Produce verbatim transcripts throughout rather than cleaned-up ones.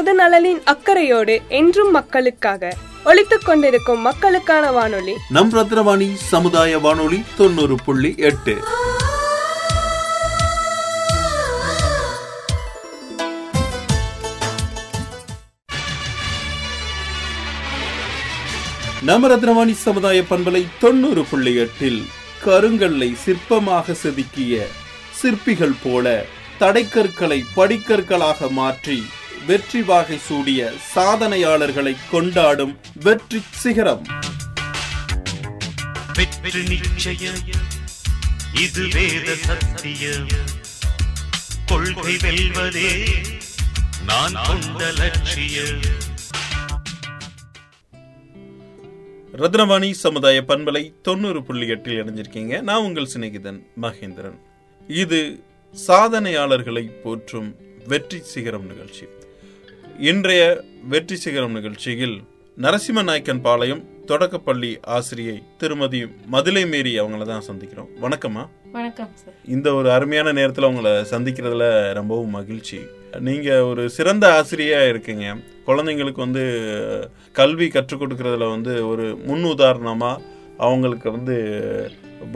பொது நலனின் அக்கறையோடு என்றும் மக்களுக்காக ஒழித்துக் கொண்டிருக்கும் மக்களுக்கான வானொலி நம் ரத்னவாணி சமுதாய வானொலி தொண்ணூறு புள்ளி எட்டு. நம ரத்னவாணி சமுதாய பண்பலை தொண்ணூறு புள்ளி எட்டில் கருங்கல்லை சிற்பமாக செதுக்கிய சிற்பிகள் போல தடைக்கற்களை படிக்கற்களாக மாற்றி வெற்றி வாகை சூடிய சாதனையாளர்களை கொண்டாடும் வெற்றி சிகரம். வெற்றி நிச்சயம், இது வேத சத்தியம், கொள்கை வெல்வதே நான் கொண்ட லட்சியம். ரத்னவாணி சமுதாய பண்பலை தொண்ணூறு புள்ளி எட்டில் இணைஞ்சிருக்கீங்க. நான் உங்கள் சிநேகிதன் மகேந்திரன். இது சாதனையாளர்களை போற்றும் வெற்றி சிகரம் நிகழ்ச்சி. இன்றைய வெற்றி சிகரம் நிகழ்ச்சியில் நரசிம்ம நாயக்கன் பாளையம் தொடக்கப்பள்ளி ஆசிரியை திருமதி மதுளை மேரி அவங்கள தான் சந்திக்கிறோம். வணக்கம்மா. வணக்கம் சார். இந்த ஒரு அருமையான நேரத்தில் உங்களை சந்திக்கிறதுல ரொம்பவும் மகிழ்ச்சி. நீங்கள் ஒரு சிறந்த ஆசிரியராக இருக்கீங்க. குழந்தைங்களுக்கு வந்து கல்வி கற்றுக் கொடுக்கறதுல வந்து ஒரு முன் உதாரணமாக அவங்களுக்கு வந்து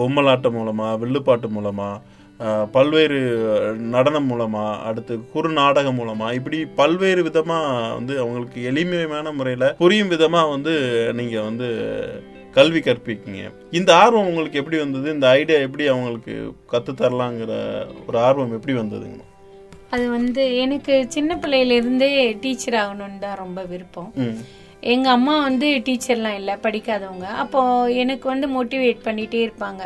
பொம்மலாட்டம் மூலமாக, வில்லுப்பாட்டு மூலமாக, பல்வேறு நடனம் மூலமாக, அடுத்து குறுநாடகம் மூலமாக, இப்படி பல்வேறு விதமாக வந்து அவங்களுக்கு எளிமையான முறையில் புரியும் விதமாக வந்து நீங்கள் வந்து கல்வி கற்பிக்கீங்க. இந்த ஆர்வம் உங்களுக்கு எப்படி வந்தது? இந்த ஐடியா எப்படி அவங்களுக்கு கற்றுத்தரலாங்கிற ஒரு ஆர்வம் எப்படி வந்ததுங்கண்ணா? அது வந்து எனக்கு சின்ன பிள்ளையிலேருந்தே டீச்சர் ஆகணும்னு தான் ரொம்ப விருப்பம். எங்கள் அம்மா வந்து டீச்சர்லாம் இல்லை, படிக்காதவங்க. அப்போது எனக்கு வந்து மோட்டிவேட் பண்ணிகிட்டே இருப்பாங்க.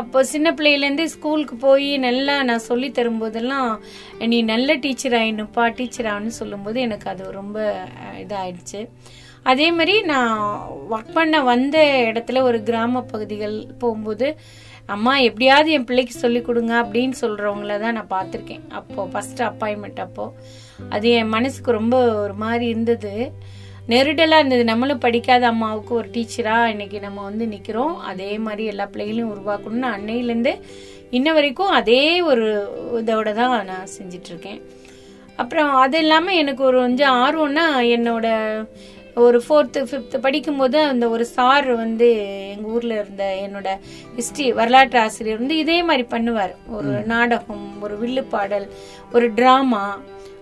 அப்போது சின்ன பிள்ளையிலேருந்து ஸ்கூலுக்கு போய் நல்லா நான் சொல்லி தரும்போதெல்லாம் நீ நல்ல டீச்சர் ஆகிடணும்ப்பா, டீச்சர் ஆகணும்னு சொல்லும்போது எனக்கு அது ரொம்ப இதாகிடுச்சு. அதே மாதிரி நான் ஒர்க் பண்ண வந்த இடத்துல ஒரு கிராம பகுதிகள் போகும்போது அம்மா எப்படியாவது என் பிள்ளைக்கு சொல்லிக் கொடுங்க அப்படின்னு சொல்கிறவங்கள தான் நான் பார்த்துருக்கேன். அப்போது ஃபஸ்ட்டு அப்பாயின்மெண்ட் அப்போது அது என் மனசுக்கு ரொம்ப ஒரு மாதிரி இருந்தது, நெருடலாக இருந்தது. நம்மளும் படிக்காத அம்மாவுக்கு ஒரு டீச்சராக இன்றைக்கி நம்ம வந்து நிற்கிறோம், அதே மாதிரி எல்லா பிள்ளைகளையும் உருவாக்கணும்னு அன்னையிலேருந்து இன்ன வரைக்கும் அதே ஒரு இதோட தான் நான் செஞ்சிட்ருக்கேன். அப்புறம் அது இல்லாமல் எனக்கு ஒரு கொஞ்சம் ஆர்வம்னா என்னோட ஒரு ஃபோர்த்து ஃபிஃப்த்து படிக்கும்போது அந்த ஒரு சார் வந்து எங்கள் ஊரில் இருந்த என்னோட ஹிஸ்ட்ரி வரலாற்று ஆசிரியர் வந்து இதே மாதிரி பண்ணுவார். ஒரு நாடகம், ஒரு வில்லுப்பாடல், ஒரு ட்ராமா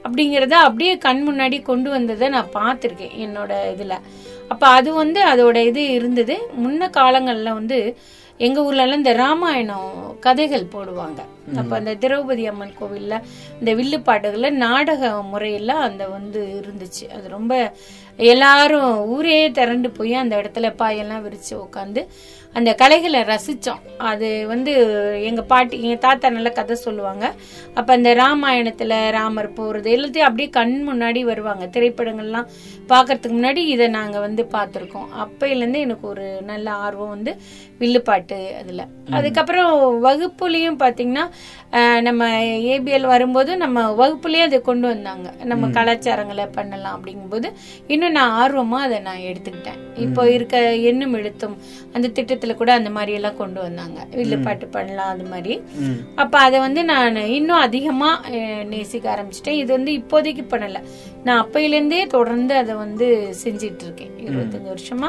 அப்படிங்கிறத அப்படியே கண் முன்னாடி கொண்டு வந்ததை நான் பார்த்துருக்கேன் என்னோட இதில். அப்போ அது வந்து அதோட இது இருந்தது. முன்ன காலங்களில் வந்து எங்கள் ஊர்லலாம் இந்த ராமாயணம் கதைகள் போடுவாங்க. அப்போ அந்த திரௌபதி அம்மன் கோவிலில் இந்த வில்லுப்பாடுகளில் நாடக முறையில் அந்த வந்து இருந்துச்சு. அது ரொம்ப எல்லாரும் ஊரே திரண்டு போய் அந்த இடத்துல பாயெல்லாம் விரித்து உட்காந்து அந்த கலைகளை ரசித்தோம். அது வந்து எங்கள் பாட்டி, எங்கள் தாத்தா நல்ல கதை சொல்லுவாங்க. அப்போ அந்த ராமாயணத்தில் ராமர் போகிறது எல்லாத்தையும் அப்படியே கண் முன்னாடி வருவாங்க. திரைப்படங்கள்லாம் பார்க்கறதுக்கு முன்னாடி இதை நாங்கள் வந்து பார்த்துருக்கோம். அப்போலேருந்து எனக்கு ஒரு நல்ல ஆர்வம் வந்து வில்லுப்பாட்டு அதில். அதுக்கப்புறம் வகுப்புலேயும் பார்த்திங்கன்னா நம்ம ஏபிஎல் வரும்போது நம்ம வகுப்புலேயே அதை கொண்டு வந்தாங்க. நம்ம கலாச்சாரங்களை பண்ணலாம் அப்படிங்கும்போது இன்னும் நான் ஆர்வமாக அதை நான் எடுத்துக்கிட்டேன். இப்போ இருக்க எண்ணும் எழுத்தும் அந்த திட்டத்தில் கூட அந்த மாதிரி எல்லாம் கொண்டு வந்தாங்க, வில்லுப்பாட்டு பண்ணலாம் அது மாதிரி. அப்போ அதை வந்து நான் இன்னும் அதிகமாக நேசிக்க ஆரம்பிச்சிட்டேன். இது வந்து இப்போதைக்கு பண்ணலை, நான் அப்பையிலேருந்தே தொடர்ந்து அதை வந்து செஞ்சிட்டு இருக்கேன். இருபத்தஞ்சு வருஷமா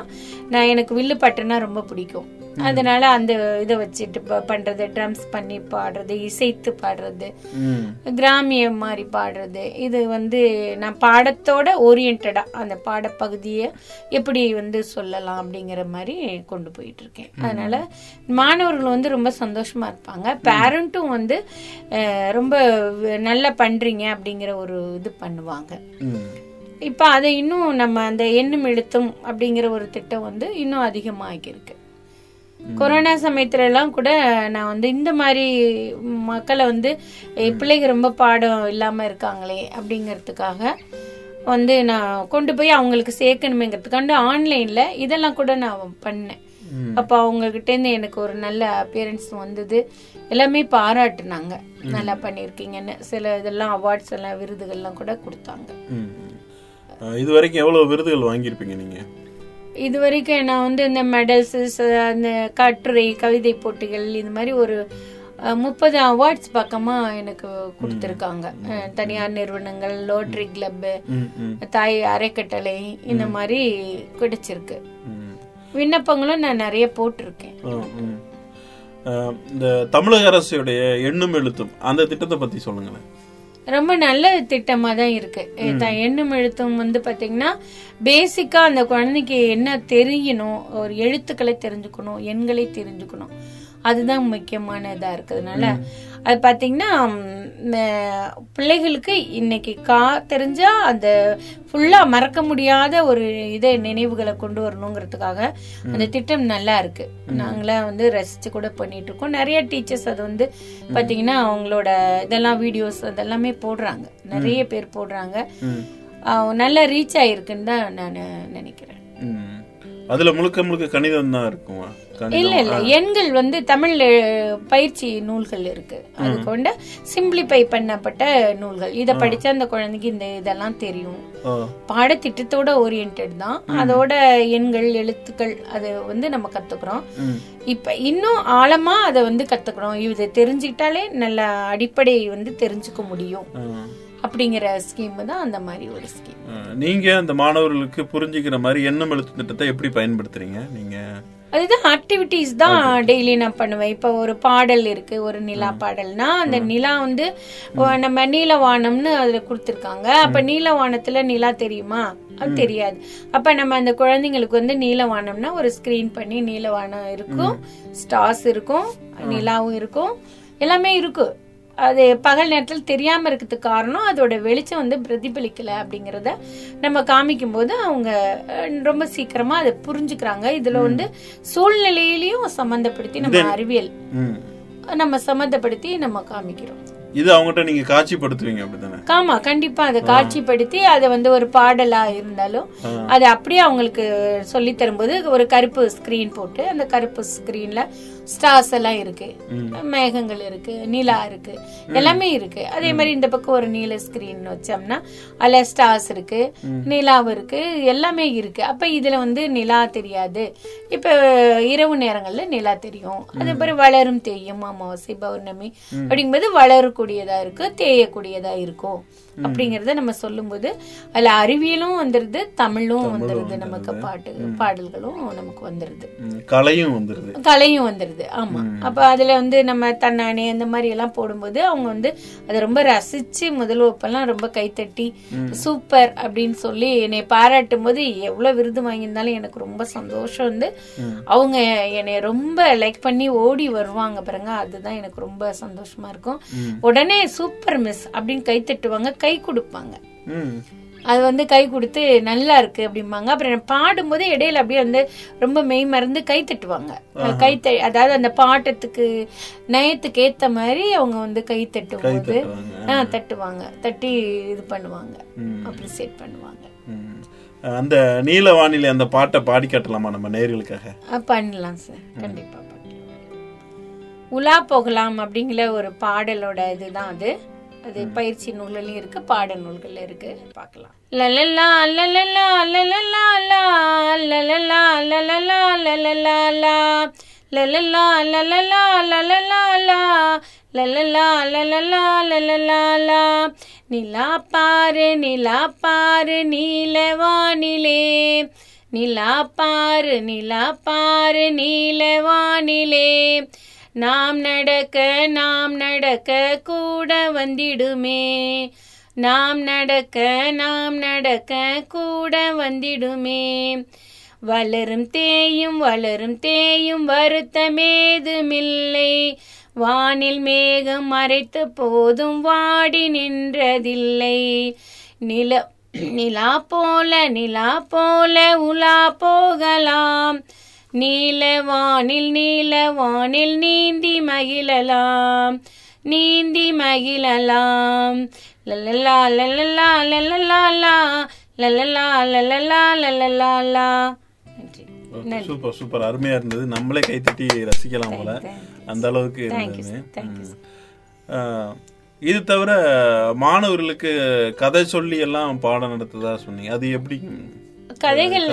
நான் எனக்கு வில்லுப்பாட்டுன்னா ரொம்ப பிடிக்கும். அதனால அந்த இதை வச்சுட்டு பண்றது, ட்ரம்ஸ் பண்ணி பாடுறது, இசைத்து பாடுறது, கிராமிய மாதிரி பாடுறது, இது வந்து நான் பாடத்தோட ஓரியன்டா அந்த பாடப்பகுதியை எப்படி வந்து சொல்லலாம் அப்படிங்கிற மாதிரி கொண்டு போயிட்டு இருக்கேன். அதனால மாணவர்கள் வந்து ரொம்ப சந்தோஷமா இருப்பாங்க. பேரண்ட்டும் வந்து ரொம்ப நல்லா பண்றீங்க அப்படிங்கிற ஒரு இது பண்ணுவாங்க. இப்ப அதை இன்னும் நம்ம அந்த எண்ணும் எழுத்தும் அப்படிங்கிற ஒரு திட்டம் வந்து இன்னும் அதிகமாகி இருக்கு. கொரோனா சமயத்துல எல்லாம் கூட நான் வந்து இந்த மாதிரி மக்களை வந்து பிள்ளைங்க ரொம்ப பாடம் இல்லாம இருக்காங்களே அப்படிங்கறதுக்காக வந்து நான் கொண்டு போய் அவங்களுக்கு சேர்க்கணுமேங்கிறதுக்காண்டு ஆன்லைன்ல இதெல்லாம் கூட நான் பண்ணேன். அப்போ அவங்ககிட்ட இருந்து எனக்கு ஒரு நல்ல அப்பியரன்ஸ் வந்தது. எல்லாமே பாராட்டுனாங்க, நல்லா பண்ணிருக்கீங்கன்னு. சில இதெல்லாம் அவார்ட்ஸ் எல்லாம், விருதுகள்லாம் கூட கொடுத்தாங்க. இது வரைக்கும் எவ்வளவு விருதுகள் வாங்கியிருப்பீங்க நீங்க? இது வரைக்கும் நான் வந்து இந்த மெடல்ஸு, அந்த கட்டுரை, கவிதை போட்டிகள், இது மாதிரி ஒரு முப்பது அவார்ட்ஸ் பக்கமாக எனக்கு கொடுத்துருக்காங்க. தனியார் நிறுவனங்கள், லோட்டரி கிளப்பு, தாய் அரைக்கட்டளை, இந்த மாதிரி கிடைச்சிருக்கு. விண்ணப்பங்களும் நான் நிறைய போட்டிருக்கேன். இந்த தமிழக அரசுடைய எண்ணும் எழுத்தும் அந்த திட்டத்தை பற்றி சொல்லுங்களேன். ரொம்ப நல்ல திட்டமாக தான் இருக்கு. எண்ணும் எழுத்தும் வந்து பார்த்தீங்கன்னா பேசிக்காக அந்த குழந்தைக்கு என்ன தெரியணும், ஒரு எழுத்துக்களை தெரிஞ்சுக்கணும், எண்களை தெரிஞ்சுக்கணும், அதுதான் முக்கியமானதாக இருக்கிறதுனால அது பார்த்தீங்கன்னா பிள்ளைகளுக்கு இன்னைக்கு கா தெரிஞ்சா அந்த ஃபுல்லாக மறக்க முடியாத ஒரு இதை நினைவுகளை கொண்டு வரணுங்கிறதுக்காக அந்த திட்டம் நல்லா இருக்கு. நாங்களாம் வந்து ரசிச்சு கூட பண்ணிட்டு இருக்கோம். நிறைய டீச்சர்ஸ் அது வந்து பார்த்தீங்கன்னா அவங்களோட இதெல்லாம் வீடியோஸ் அதெல்லாமே போடுறாங்க, நிறைய பேர் போடுறாங்க. நல்லா ரீச் ஆயிருக்குன்னு தான் நான் நினைக்கிறேன். அதுல முழுக்க முழுக்க கணிதம் தான் இருக்குமா? இல்ல இல்ல, எண்கள் வந்து தமிழ் பயிற்சி நூல்கள் இருக்கு, அது கொண்ட சிம்பிளிஃபை பண்ணப்பட்ட நூல்கள். இத படிச்சா அந்த குழந்தைக்கு இந்த இதெல்லாம் தெரியும். பாடத்திட்டத்தோட ஓரியன்ட் தான், அதோட எண்கள் எழுத்துக்கள் அது வந்து நம்ம கத்துக்கிறோம். இப்ப இன்னும் ஆழமா அதை வந்து கத்துக்கிறோம். இதை தெரிஞ்சுக்கிட்டாலே நல்ல அடிப்படை வந்து தெரிஞ்சுக்க முடியும் அப்படிங்கிற ஸ்கீம் தான் அந்த மாதிரி ஒரு ஸ்கீம். நீங்க அந்த மாணவர்களுக்கு புரிஞ்சுக்கிற மாதிரி எண்ணம் எழுத்து திட்டத்தை எப்படி பயன்படுத்துறீங்க நீங்க? அதுதான் ஆக்டிவிட்டிஸ் தான் டெய்லி நான் பண்ணுவேன். இப்போ ஒரு பாடல் இருக்கு, ஒரு நிலா பாடல்னா அந்த நிலா வந்து நம்ம நீலவானம்னு அதுல கொடுத்துருக்காங்க. அப்ப நீலவானத்துல நிலா தெரியுமா? அது தெரியாது. அப்ப நம்ம அந்த குழந்தைங்களுக்கு வந்து நீலவானம்னா ஒரு ஸ்கிரீன் பண்ணி நீலவானம் இருக்கும், ஸ்டார்ஸ் இருக்கும், நிலாவும் இருக்கும், எல்லாமே இருக்கு. அது பகல் நேரத்தில் தெரியாம இருக்கிறதுக்கு காரணம் அதோட வெளிச்சம் வந்து பிரதிபலிக்கல அப்படிங்கறத நம்ம காமிக்கும் போது அவங்க ரொம்ப சீக்கிரமா அதை புரிஞ்சுக்கிறாங்க. இதுல வந்து சூழ்நிலையிலயும் சம்பந்தப்படுத்தி நம்ம அறிவியல் நம்ம சம்பந்தப்படுத்தி நம்ம காமிக்கிறோம். இது அவங்ககிட்ட நீங்க காட்சிப்படுத்துவீங்க அப்படிதானே? ஆமா, கண்டிப்பா அதை காட்சிப்படுத்தி அதை வந்து ஒரு பாடலா இருந்தாலும் அது அப்படியே அவங்களுக்கு சொல்லி தரும்போது ஒரு கருப்பு ஸ்கிரீன் போட்டு அந்த கருப்பு ஸ்கிரீன்ல ஸ்டார்ஸ் எல்லாம் இருக்கு, மேகங்கள் இருக்கு, நீலா இருக்கு, எல்லாமே இருக்கு. அதே மாதிரி இந்த பக்கம் ஒரு நீல ஸ்கிரீன் வச்சோம்னா அதுல ஸ்டார்ஸ் இருக்கு, நிலாவும் இருக்கு, எல்லாமே இருக்கு. அப்ப இதுல வந்து நிலா தெரியாது, இப்ப இரவு நேரங்கள்ல நிலா தெரியும். அதே மாதிரி வளரும் தெரியும், அமாவாசை பௌர்ணமி அப்படிங்கும்போது வளரும் கூடியதா இருக்கு, தேயக்கூடியதா இருக்கும் அப்படிங்கறத நம்ம சொல்லும் போது அதுல அறிவியலும் வந்துருது, தமிழும் வந்துருது, நமக்கு பாட்டு பாடல்களும் நமக்கு வந்துருது, கலையும் வந்துருது, கலையும் வந்துருது. ஆமா, அப்ப அதுல வந்து நம்ம தன்னானே அந்த மாதிரி எல்லாம் போடும்போது அவங்க வந்து அதை ரொம்ப ரசிச்சு முதல் வகுப்பெல்லாம் ரொம்ப கைத்தட்டி சூப்பர் அப்படின்னு சொல்லி என்னை பாராட்டும் போது எவ்வளவு விருது வாங்கியிருந்தாலும் எனக்கு ரொம்ப சந்தோஷம் வந்து அவங்க என்னை ரொம்ப லைக் பண்ணி ஓடி வருவாங்க பாருங்க, அதுதான் எனக்கு ரொம்ப சந்தோஷமா இருக்கும். உடனே சூப்பர் மிஸ் அப்படின்னு கை தட்டுவாங்க, கை கொடுப்பாங்க, அது வந்து கை கொடுத்து நல்லா இருக்கு அப்படிம்பாங்க. அப்புறம் பாடும் போது இடையில அப்படியே வந்து ரொம்ப மெய் மறந்து கை தட்டுவாங்க, கை த அதாவது அந்த பாட்டத்துக்கு நயத்துக்கு ஏத்த மாதிரி அவங்க வந்து கை தட்டும் போது ஆஹ் தட்டுவாங்க, தட்டி இது பண்ணுவாங்க, அப்ரிசியேட் பண்ணுவாங்க. அந்த நீலவானில அந்த பாட்டை பாடி காட்டலாமா நம்ம நேயர்களுக்காக? பண்ணலாம் சார், கண்டிப்பா. உலா போகலாம் அப்படிங்கிற ஒரு பாடலோட இதுதான் அது. அது பயிற்சி நூல்கள்லயும் இருக்கு, பாட நூல்கள்ல இருக்கு, பார்க்கலாம். லலலா லலலா லலலா லலலா லலலா லலலா லலலா லலலா லலலா லலலா லலலா லலலா. நிலா பாரு நிலா பாரு நீலவானிலே, நிலா பாரு நிலா பாரு நீலவானிலே, நாம் நடக்க நாம் நடக்க கூட வந்திடுமே, நாம் நடக்க நாம் நடக்க கூட வந்திடுமே, வளரும் தேயும் வளரும் தேயும் வருத்தமேதுமில்லை, வானில் மேகம் மறைத்த போதும் வாடி நின்றதில்லை, நில நிலா போல நிலா போல உலா போகலாம், நீலவானில் நீலவானில் நீந்தி மகிழலாம் நீந்தி மகிழலாம், லலலா லலலா லலலா லலலா லலலா லலலா. சூப்பர் சூப்பர், அருமையா இருந்தது. நம்மளே கைத்தட்டி ரசிக்கலாம் போல அந்த அளவுக்கு இருந்தது. இது தவிர மாணவர்களுக்கு கதை சொல்லி எல்லாம் பாடம் நடத்துதா சொன்னீங்க, அது எப்படி? கதைகள்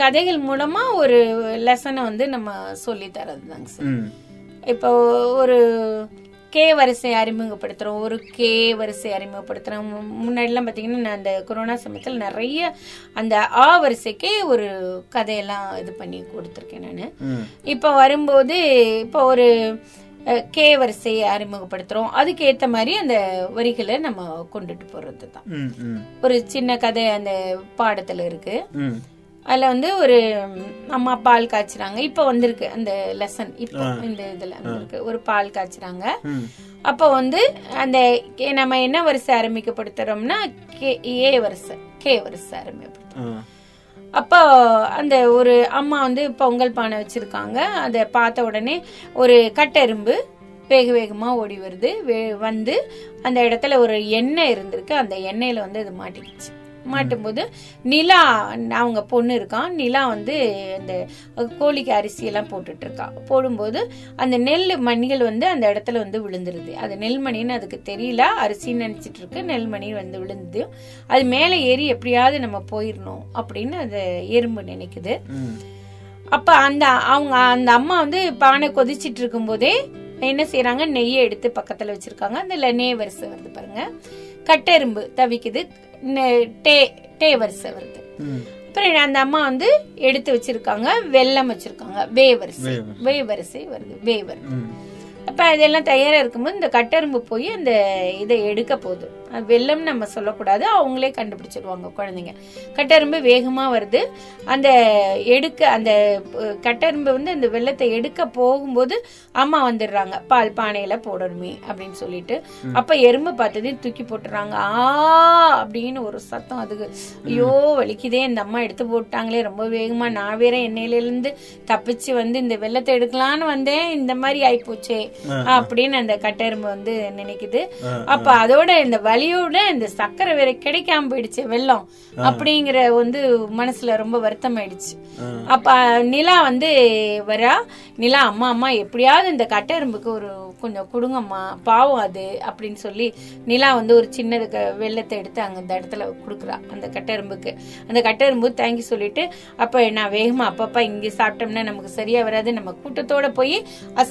கதைகள் மூலமா ஒரு லெசனை வந்து நம்ம சொல்லி தரது தாங்க சார். இப்போ ஒரு கே வரிசை அறிமுகப்படுத்துகிறோம், ஒரு கே வரிசை அறிமுகப்படுத்துகிறோம். முன்னாடிலாம் பார்த்திங்கன்னா நான் அந்த கொரோனா சமயத்தில் நிறைய அந்த ஆ வரிசைக்கே ஒரு கதையெல்லாம் இது பண்ணி கொடுத்துருக்கேன் நான். இப்போ வரும்போது இப்போ ஒரு கே வரிசையை அறிமுகப்படுத்துகிறோம், அதுக்கேற்ற மாதிரி அந்த வரிகளை நம்ம கொண்டுட்டு போகிறது தான். ஒரு சின்ன கதை அந்த பாடத்தில் இருக்குது, அதில் வந்து ஒரு அம்மா பால் காய்ச்சிறாங்க. இப்போ வந்திருக்கு அந்த லெசன், இப்போ இந்த இதில் வந்துருக்கு ஒரு பால் காய்ச்சிறாங்க. அப்போ வந்து அந்த நம்ம என்ன வரிசை ஆரம்பிக்கப்படுத்துறோம்னா கே ஏ வரிசை கே வரிசை ஆரம்பிக்கப்படுத்துறோம். அப்போ அந்த ஒரு அம்மா வந்து பொங்கல் பானை வச்சுருக்காங்க, அதை பார்த்த உடனே ஒரு கட்டெரும்பு வேக வேகமாக ஓடி வருது. வே வந்து அந்த இடத்துல ஒரு எண்ணெய் இருந்திருக்கு, அந்த எண்ணெயில் வந்து அது மாட்டிக்கிச்சு. மாட்டும்போது நிலா, அவங்க பொண்ணு இருக்கான், நிலா வந்து அந்த கோழிக்கு அரிசியெல்லாம் போட்டுட்டு இருக்கா. போடும்போது அந்த நெல் மணிகள் வந்து அந்த இடத்துல வந்து விழுந்துருது. அது நெல்மணின்னு அதுக்கு தெரியல, அரிசின்னு நினைச்சிட்டு இருக்கு. நெல்மணி வந்து விழுந்து அது மேலே ஏறி எப்படியாவது நம்ம போயிடணும் அப்படின்னு அது எறும்பு நினைக்குது. அப்ப அந்த அவங்க அந்த அம்மா வந்து பானை கொதிச்சிட்டு இருக்கும் போதே என்ன செய்யறாங்க, நெய்யை எடுத்து பக்கத்துல வச்சிருக்காங்க. அந்த நெய் வரிசை வருது பாருங்க, கட்டெரும்பு தவிக்குது, டே வரிசை வருது. அப்புறம் அந்த அம்மா வந்து எடுத்து வச்சிருக்காங்க, வெள்ளம் வச்சிருக்காங்க, வே வரிசை வே வரிசை வருது, வே வருது. அப்ப இதெல்லாம் தயாரா இருக்கும்போது இந்த கட்டெரும்பு போய் அந்த இதை எடுக்க போகுது. வெள்ளம் நம்ம சொல்லக்கூடாது, அவங்களே கண்டுபிடிச்சிருவாங்க குழந்தைங்க. கட்டெரும்பு வேகமா வருது, அந்த எடுக்க அந்த கட்டெரும்பு வந்து அந்த வெள்ளத்தை எடுக்க போகும்போது அம்மா வந்துடுறாங்க, பால் பானையில போடணுமே அப்படின்னு சொல்லிட்டு. அப்ப எறும்பு பார்த்ததே தூக்கி போட்டுறாங்க, ஆ அப்படின்னு ஒரு சத்தம். அதுக்கு ஐயோ வலிக்குதே, இந்த அம்மா எடுத்து போட்டாங்களே ரொம்ப வேகமா, நான் வேற எண்ணெயில இருந்து தப்பிச்சு வந்து இந்த வெள்ளத்தை எடுக்கலான்னு வந்தேன், இந்த மாதிரி ஆயிப்போச்சே அப்படின்னு அந்த கட்டெரும்பு வந்து நினைக்குது. அப்ப அதோட இந்த வலியோட இந்த சக்கரை வேற கிடைக்காம போயிடுச்சு, வெள்ளம் அப்படிங்கிற வந்து மனசுல ரொம்ப வருத்தம் ஆயிடுச்சு. அப்ப நிலா வந்து வரா, நிலா அம்மா அம்மா எப்படியாவது இந்த கட்டெரும்புக்கு ஒரு கொஞ்சம் கொடுங்கம்மா, பாவம் அது அப்படின்னு சொல்லி நிலா வந்து ஒரு சின்னதுக்கு வெள்ளத்தை எடுத்து அங்க இந்த இடத்துல கொடுக்குறா அந்த கட்டெரும்புக்கு. அந்த கட்டெரும்பு தேங்கி சொல்லிட்டு அப்ப நான் வேகமா அப்பப்பா இங்க சாப்பிட்டோம்னா நமக்கு சரியா வராது, நம்ம கூட்டத்தோட போய்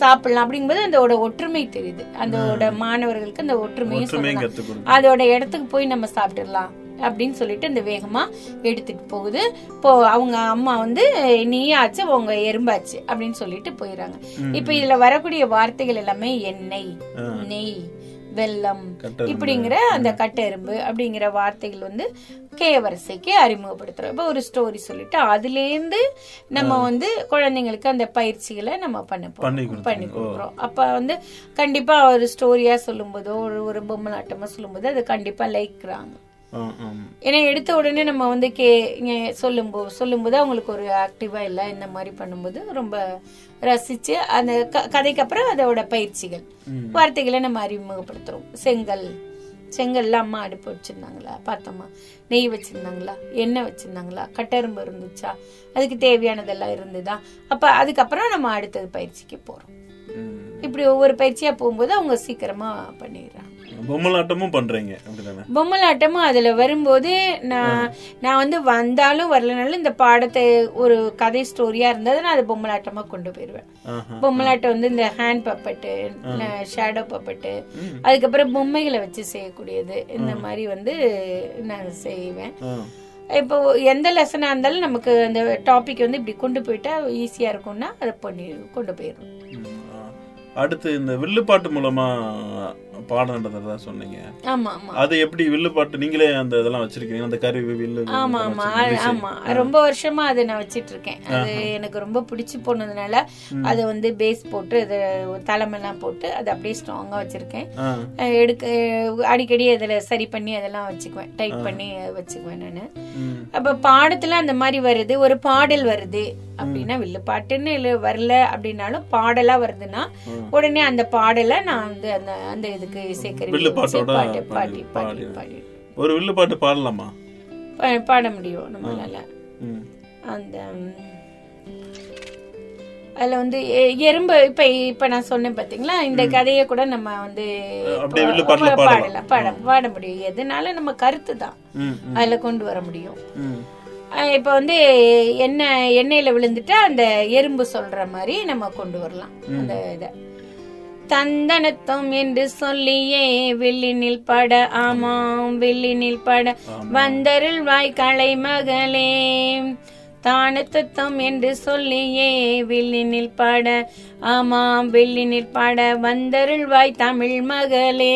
சாப்பிடலாம் அப்படிங்கும்போது அதோட ஒற்றுமை தெரியுது. அதோட மாணவர்களுக்கு அந்த ஒற்றுமையும் சொல்லலாம், அதோட இடத்துக்கு போய் நம்ம சாப்பிட்டுடலாம் அப்படின்னு சொல்லிட்டு இந்த வேகமா எடுத்துட்டு போகுது. இப்போ அவங்க அம்மா வந்து நீயாச்சு உங்க எறும்பாச்சு அப்படின்னு சொல்லிட்டு போயிடறாங்க. இப்ப இதுல வரக்கூடிய வார்த்தைகள் எல்லாமே எண்ணெய், நெய், வெல்லம் இப்படிங்கிற அந்த கட்டெரும்பு அப்படிங்கிற வார்த்தைகள் வந்து கே வரிசைக்கு அறிமுகப்படுத்துறோம். இப்போ ஒரு ஸ்டோரி சொல்லிட்டு அதுலேருந்து நம்ம வந்து குழந்தைங்களுக்கு அந்த பயிற்சிகளை நம்ம பண்ண பண்ணி கொடுக்குறோம். அப்போ வந்து கண்டிப்பாக ஒரு ஸ்டோரியாக சொல்லும்போதோ ஒரு ஒரு பொம்மலாட்டமாக சொல்லும்போது அது கண்டிப்பாக லைக்கிறாங்க. ஏன்னா எடுத்த உடனே நம்ம வந்து கே சொல்லும்போ சொல்லும்போது அவங்களுக்கு ஒரு ஆக்டிவா இல்லை. இந்த மாதிரி பண்ணும்போது ரொம்ப ரசிச்சு அந்த கதைக்கு அப்புறம் அதோட பயிற்சிகள் வார்த்தைகளை நம்ம அறிமுகப்படுத்துறோம். செங்கல், செங்கல்ல அம்மா அடுப்பு வச்சிருந்தாங்களா பார்த்தம்மா, நெய் வச்சிருந்தாங்களா, எண்ணெய் வச்சிருந்தாங்களா, கட்டெரும்பு இருந்துச்சா, அதுக்கு தேவையானதெல்லாம் இருந்துதான். அப்ப அதுக்கப்புறம் நம்ம அடுத்தது பயிற்சிக்கு போறோம். இப்படி ஒவ்வொரு பயிற்சியா போகும்போது அவங்க சீக்கிரமா பண்ணிடுறாங்க. பொம்மலாட்டமும் பண்றீங்க, பொம்மலாட்டமும் அதுல வரும்போது நான் நான் வந்து வந்தாலும் வரலனாலும் இந்த பாடத்தை ஒரு கதை ஸ்டோரியா இருந்தது நான் அதை பொம்மலாட்டமா கொண்டு போயிருவேன். பொம்மலாட்டம் வந்து இந்த ஹேண்ட் பப்பட்டு, ஷேடோ பப்பட்டு, அதுக்கப்புறம் பொம்மைகளை வச்சு செய்யக்கூடியது இந்த மாதிரி வந்து நான் செய்வேன். இப்போ எந்த லெசனா இருந்தாலும் நமக்கு அந்த டாபிக் வந்து இப்படி கொண்டு போயிட்டா ஈஸியா இருக்கும்னா அதை பண்ணி கொண்டு போயிடும். அடுத்து இந்த வில்லுப்பாட்டு மூலமா பாடம் நடத்துறதா சொன்னீங்க. ஆமா ஆமா, அது எப்படி வில்லுப்பாட்டு நீங்களே அந்த இதெல்லாம் வச்சிருக்கீங்க, அந்த கருவி வில்லு? ஆமா ஆமா ஆமா, ரொம்ப வருஷமா அதை நான் வச்சிட்டு இருக்கேன். அது எனக்கு ரொம்ப பிடிச்சு போனதுனால அதை வந்து பேஸ் போட்டு அதை தலைமெல்லாம் போட்டு அதை அப்படியே ஸ்ட்ராங்கா வச்சிருக்கேன். எடுக்க அடிக்கடி அதில் சரி பண்ணி அதெல்லாம் வச்சுக்குவேன், டைட் பண்ணி வச்சுக்குவேன் நான். அப்ப பாடத்துல அந்த மாதிரி வருது, ஒரு பாடல் வருது அப்படின்னா வில்லுப்பாட்டுன்னு வரல அப்படின்னாலும் பாடலா வருதுன்னா உடனே அந்த பாடலை நான் வந்து அந்த அந்த இதுக்கு சேர்க்கிறேன். ஒரு வில்லுப்பாட்டு பாடலாமா? பாட முடியும் நம்மளால. அந்த அதுல வந்து எறும்பு இப்ப இப்ப நான் சொன்னேன் பாத்தீங்களா, இந்த கதைய கூட நம்ம வந்து பாடலாம், பாட பாட முடியும். எதுனால நம்ம கருத்து தான் அதுல கொண்டு வர முடியும். இப்ப வந்து என்ன எண்ணெயில விழுந்துட்டா அந்த எறும்பு சொல்ற மாதிரி நம்ம கொண்டு வரலாம் அந்த இத. தந்தனத்தம் என்று சொல்லியே வில்லினில் பட ஆமாம் வில்லினில் பட வந்தருள் வாய் கலை மகளே. தானத்தம் என்று சொல்லியே வில்லினில் பட ஆமாம் வில்லினில் பட வந்தருள் வாய் தமிழ் மகளே.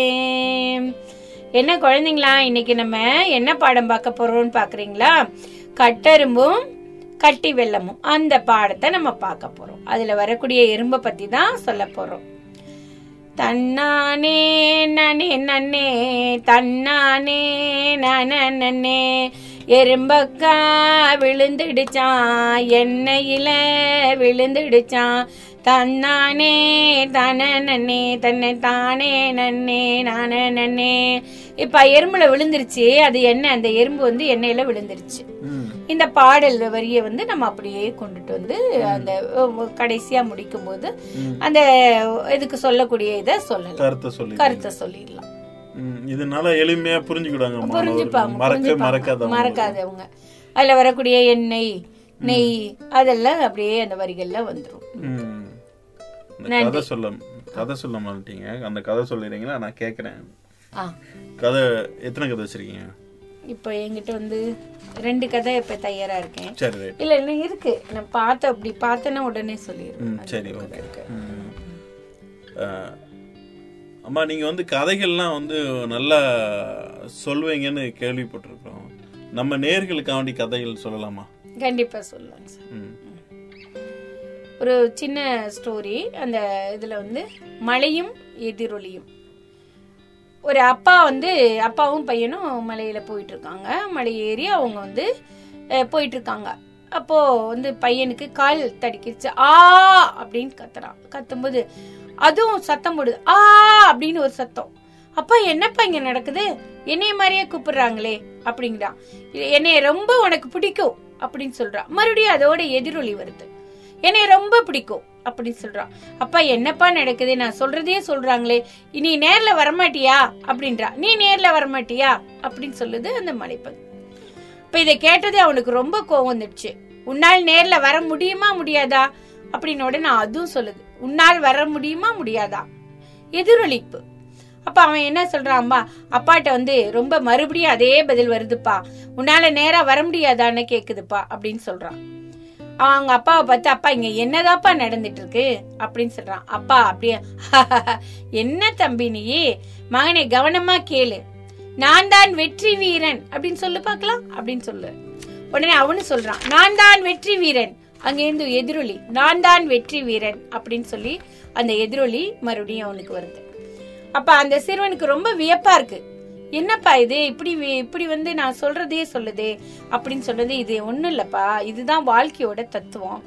என்ன குழந்தைங்களா, இன்னைக்கு நம்ம என்ன பாடம் பார்க்க போறோம்னு பாக்குறீங்களா? கட்டெரும்பும் கட்டி வெல்லமும் அந்த பாடத்தை நம்ம பார்க்க போறோம். அதுல வரக்கூடிய எறும்ப பத்தி தான் சொல்ல போறோம். தன்னானே நனே நன்னே தன்னானே நன நன்னே எறும்பக்கா விழுந்துடுச்சான் எண்ணெயில விழுந்துடுச்சான் தன்னானே தன நன்னே தன்னை தானே நன்னே நான நன்னே. இப்ப எறும்புல விழுந்துருச்சு, அது என்ன, அந்த எறும்பு வந்து எண்ணெயில விழுந்துருச்சு. இந்த பாடல் வரியை வந்து நம்ம அப்படியே கொண்டுட்டு வந்து அந்த கடைசியா முடிக்கும் போது அந்த இதுக்கு சொல்லக்கூடிய இதை சொல்லலாம், கருத்தை சொல்லிடலாம். இதனால எளிமையா புரிஞ்சுக்கிடுவாங்க, புரிஞ்சுப்பாங்க, மறக்காதவங்க. அதுல வரக்கூடிய எண்ணெய் நெய் அதெல்லாம் அப்படியே அந்த வரிகள்ல வந்துடும். கதை சொல்ல கதை சொல்ல மாட்டீங்க, அந்த கதை சொல்லிடுறீங்களா? நான் கேக்குறேன். கதை எத்தனை கதை வச்சிருக்கீங்க? இப்போ என்கிட்ட வந்து ரெண்டு கதை இப்ப தயாரா இருக்கேன். இல்ல இல்ல இருக்கு, நான் பார்த்த அப்படி பார்த்தேன்னா உடனே சொல்லிடுறேன். அம்மா, நீங்க வந்து கதைகள்லாம் வந்து நல்லா சொல்வீங்கன்னு கேள்விப்பட்டிருக்கோம். நம்ம நேயர்களுக்காண்டி கதைகள் சொல்லலாமா? கண்டிப்பா சொல்லலாம் சார். ஒரு சின்ன ஸ்டோரி. அந்த இதுல வந்து மழையும் எதிரொலியும். ஒரு அப்பா வந்து அப்பாவும் பையனும் மலையில போயிட்டு இருக்காங்க. மலை ஏறி அவங்க வந்து போயிட்டு இருக்காங்க. அப்போ வந்து பையனுக்கு கால் தடுக்கிடுச்சு, ஆ அப்படின்னு கத்துறான். கத்தும்போது அதுவும் சத்தம் போடுது, ஆ அப்படின்னு ஒரு சத்தம். அப்பா, என்னப்பா இங்க நடக்குது, என்னைய மாதிரியே கூப்பிடுறாங்களே அப்படிங்கிறான். என்னைய ரொம்ப உனக்கு பிடிக்கும் அப்படின்னு சொல்றான். மறுபடியும் அதோட எதிரொலி வருது, என்னைய ரொம்ப பிடிக்கும் அப்படின்னு சொல்றான். அப்பா, என்னப்பா நடக்குது, நான் சொல்றதே சொல்றாங்களே, நீ நேர்ல வரமாட்டியா அப்படின்றா. நீ நேர்ல வரமாட்டியா அப்படின்னு சொல்லுது அந்த மலைப்பது. இப்ப இதை கேட்டது அவனுக்கு ரொம்ப கோவம் வந்துடுச்சு. உன்னால் நேர்ல வர முடியுமா முடியாதா அப்படின்னு உடனே அதுவும் சொல்லுது, உன்னால் வர முடியுமா முடியாதா. எதிரொலிப்பு. அப்ப அவன் என்ன சொல்றான், அம்மா அப்பாட்ட வந்து ரொம்ப மறுபடியும் அதே பதில் வருதுப்பா, உன்னால நேரா வர முடியாதான்னு கேக்குதுப்பா அப்படின்னு சொல்றான். அவங்க அப்பாவை பார்த்து, அப்பா இங்க என்னதாப்பா நடந்துட்டு இருக்கு அப்படின்னு சொல்றான். அப்பா அப்படியே, என்ன தம்பி நீ, மகனை கவனமா கேளு, நான் தான் வெற்றி வீரன் அப்படின்னு சொல்லு பாக்கலாம் அப்படின்னு சொல்லு. உடனே அவனு சொல்றான், நான் தான் வெற்றி வீரன். அங்க இருந்து எதிரொலி, நான் தான் வெற்றி வீரன் அப்படின்னு சொல்லி அந்த எதிரொலி மறுபடியும் அவனுக்கு வருது. அப்ப அந்த சிறுவனுக்கு ரொம்ப வியப்பா இருக்கு, என்னப்பா இது இப்படி இப்படி வந்து நான் சொல்றதே சொல்லுதே அப்படின்னு சொன்னது. இது ஒண்ணும் இல்லப்பா, இதுதான் வாழ்க்கையோட தத்துவம்.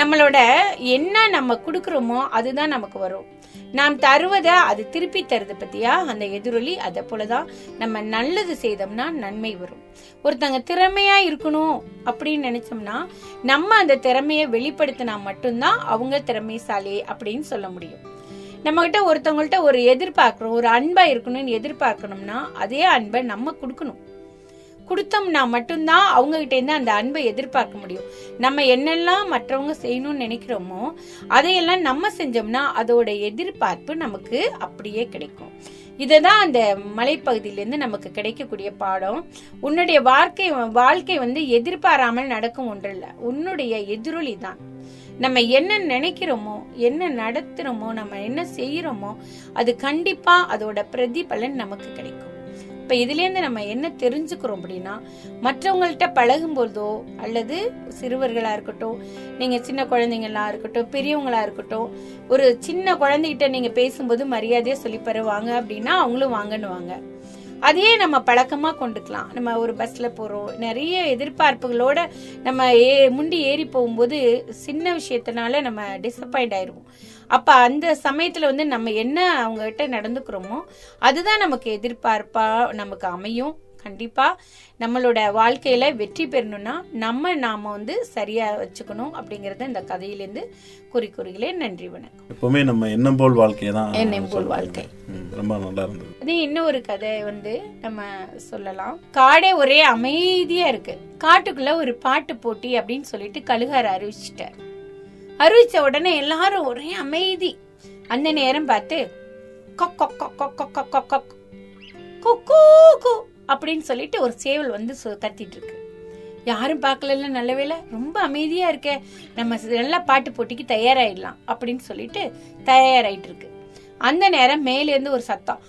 நம்மளோட என்ன நம்ம குடுக்கிறோமோ அதுதான் நமக்கு வரும். நாம் தருவத அது திருப்பி தருது பத்தியா அந்த எதிரொலி. அதை போலதான் நம்ம நல்லது செய்தோம்னா நன்மை வரும். ஒருத்தங்க திறமையா இருக்கணும் அப்படின்னு நினைச்சோம்னா நம்ம அந்த திறமைய வெளிப்படுத்தினா மட்டும்தான் அவங்க திறமைசாலி அப்படின்னு சொல்ல முடியும். நம்ம கிட்ட ஒருத்தவங்கள்ட்ட ஒரு எதிர்பார்க்கிறோம், ஒரு அன்பா இருக்கணும்னு எதிர்பார்க்கணும்னா அதே அன்பை நம்ம கொடுக்கணும். கொடுத்தோம்னா மட்டும்தான் அவங்க கிட்ட இருந்து அந்த அன்பை எதிர்பார்க்க முடியும். நம்ம என்னெல்லாம் மற்றவங்க செய்யணும்னு நினைக்கிறோமோ அதையெல்லாம் நம்ம செஞ்சோம்னா அதோட எதிர்பார்ப்பு நமக்கு அப்படியே கிடைக்கும். இததான் அந்த மலைப்பகுதியிலேருந்து நமக்கு கிடைக்கக்கூடிய பாடம். உன்னுடைய வாழ்க்கை வாழ்க்கை வந்து எதிர்பாராமல் நடக்கும் ஒன்று இல்லை, உன்னுடைய எதிரொலி தான். நம்ம என்ன நினைக்கிறோமோ, என்ன நடத்துறோமோ, நம்ம என்ன செய்யறோமோ அது கண்டிப்பா அதோட பிரதிபலன் நமக்கு கிடைக்கும். இப்ப இதுல இருந்து நம்ம என்ன தெரிஞ்சுக்கிறோம் அப்படின்னா, மற்றவங்கள்ட்ட பழகும் போதோ அல்லது சிறுவர்களா இருக்கட்டும், நீங்க சின்ன குழந்தைங்களா இருக்கட்டும், பெரியவங்களா இருக்கட்டும், ஒரு சின்ன குழந்தைகிட்ட நீங்க பேசும்போது மரியாதையா சொல்லி பருவாங்க அப்படின்னா அவங்களும் வாங்கன்னுவாங்க. அதையே நம்ம பழக்கமா கொண்டுக்கலாம். நம்ம ஒரு பஸ்ல போறோம், நிறைய எதிர்பார்ப்புகளோட நம்ம ஏ முண்டி ஏறி போகும்போது சின்ன விஷயத்தினால நம்ம டிசப்பாயிண்ட் ஆயிடுவோம். அப்ப அந்த சமயத்துல வந்து நம்ம என்ன அவங்க கிட்ட நடந்துக்கிறோமோ அதுதான் நமக்கு எதிர்பார்ப்பா நமக்கு அமையும். கண்டிப்பா நம்மளோட வாழ்க்கையில வெற்றி பெறணும்னா நம்ம நாம வந்து சரியா வச்சுக்கணும் அப்படிங்கறத இந்த கதையிலிருந்து குறிக்குறிகளே. நன்றி, வணக்கம். எப்பவுமே நம்ம எண்ணம் போல் வாழ்க்கை தான் எண்ணம் போல் வாழ்க்கை. ரொம்ப நல்லா இருந்தது. இது இன்னொரு கதை வந்து நம்ம சொல்லலாம். காடே ஒரே அமைதியா இருக்கு, காட்டுக்குள்ள ஒரு பாட்டு போட்டி அப்படின்னு சொல்லிட்டு கழுகார் அறிவிச்சிட்டார். அறிவிச்ச உடனே எல்லாரும் ஒரே அமைதி. அந்த நேரம் பார்த்து அப்படின்னு சொல்லிட்டு ஒரு சேவல் வந்து கத்திட்டு இருக்கு. யாரும் பார்க்கல, நல்ல வேலை, ரொம்ப அமைதியா இருக்க, நம்ம நல்லா பாட்டு போட்டிக்கு தயாராயிடலாம் அப்படின்னு சொல்லிட்டு தயாராயிட்டு இருக்கு. அந்த நேரம் மேல இருந்து ஒரு சத்தம்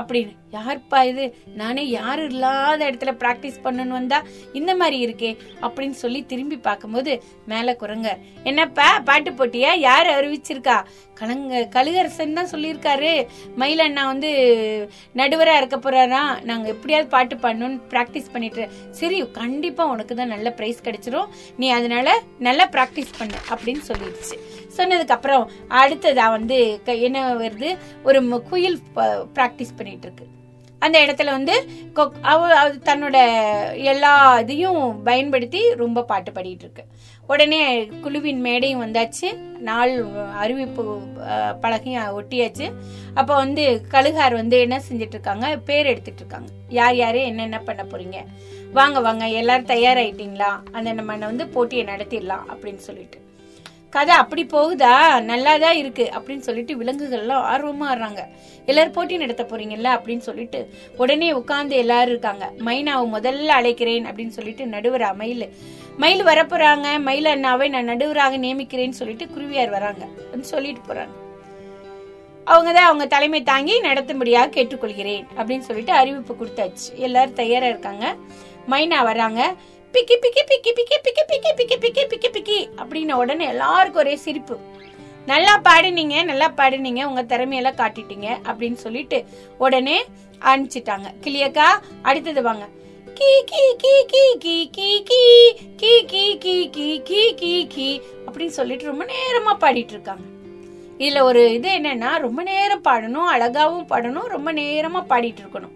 அப்படின்னு. யாருப்பா இது? நானே யாரு இல்லாத இடத்துல பிராக்டிஸ் பண்ணணும் வந்தா இந்த மாதிரி இருக்கே அப்படின்னு சொல்லி திரும்பி பார்க்கும்போது மேல குரங்க, என்னப்பா பாட்டு போட்டியா? யாரு அறிவிச்சிருக்கா? கலங்க கழுகரசன் தான் சொல்லியிருக்காரு, மயிலண்ணா வந்து நடுவரா இருக்க போறாரா, நாங்க எப்படியாவது பாட்டு பண்ணணும்னு பிராக்டிஸ் பண்ணிட்டு. சரி, கண்டிப்பா உனக்கு தான் நல்ல பிரைஸ் கிடைச்சிரும், நீ அதனால நல்லா பிராக்டிஸ் பண்ணு அப்படின்னு சொல்லிடுச்சு. சொன்னதுக்கு அப்புறம் அடுத்ததா வந்து என்ன வருது, ஒரு குயில் பிராக்டிஸ் பண்ணிட்டு இருக்கு. அந்த இடத்துல வந்து தன்னோட எல்லா இதையும் பயன்படுத்தி ரொம்ப பாட்டு பாடிட்டு இருக்கு. உடனே குழுவின் மேடையும் வந்தாச்சு, நாள் அறிவிப்பு பலகையும் ஒட்டியாச்சு. அப்ப வந்து கழுகார் வந்து என்ன செஞ்சிட்டு இருக்காங்க, பேர் எடுத்துட்டு இருக்காங்க. யார் யாரு என்னென்ன பண்ண போறீங்க, வாங்க வாங்க எல்லாரும் தயாராயிட்டீங்களா, அந்த நம்ம வந்து போட்டியை நடத்திடலாம் அப்படின்னு சொல்லிட்டு. கதை அப்படி போகுதா, நல்லாதான் இருக்கு அப்படின்னு சொல்லிட்டு விலங்குகள்லாம் ஆர்வமா ஆடுறாங்க. எல்லாரும் போட்டி நடத்த போறீங்கல்ல அப்படின்னு சொல்லிட்டு உடனே உட்கார்ந்து எல்லாரும் இருக்காங்க. மைனாவை முதல்ல அழைக்கிறேன் அப்படின்னு சொல்லிட்டு நடுவரா மயில் மயில் வரப்போறாங்க, மயில் அண்ணாவை நான் நடுவராக நியமிக்கிறேன்னு சொல்லிட்டு குருவியார் வராங்க சொல்லிட்டு போறாங்க. அவங்கதான் அவங்க தலைமை தாங்கி நடத்தும்படியாக கேட்டுக்கொள்கிறேன் அப்படின்னு சொல்லிட்டு அறிவிப்பு கொடுத்தாச்சு. எல்லாரும் தயாரா இருக்காங்க. மைனா வராங்க, பிக்கி பிக்கி பிக்கி பிக்கி பிக்கி பிக்கி பிக்கி பிக்கி பிக்கி பிக்கி அப்படின்ன உடனே எல்லாருக்கும் ஒரே சிரிப்பு. நல்லா பாடினீங்க, நல்லா பாடினீங்க, உங்க திறமையெல்லாம் காட்டிட்டீங்க அப்படின்னு சொல்லிட்டு உடனே அனுப்பிச்சிட்டாங்க. கிளியக்கா அடுத்தது வாங்க. கீ கீ கீ கீ கீ கீ கீ கீ கீ கீ கீ கீ கீ கீ அப்படின்னு சொல்லிட்டு ரொம்ப நேரமா பாடிட்டு இருக்காங்க. இதுல ஒரு இது என்னன்னா, ரொம்ப நேரம் பாடணும், அழகாவும் பாடணும், ரொம்ப நேரமா பாடிட்டு இருக்கணும்.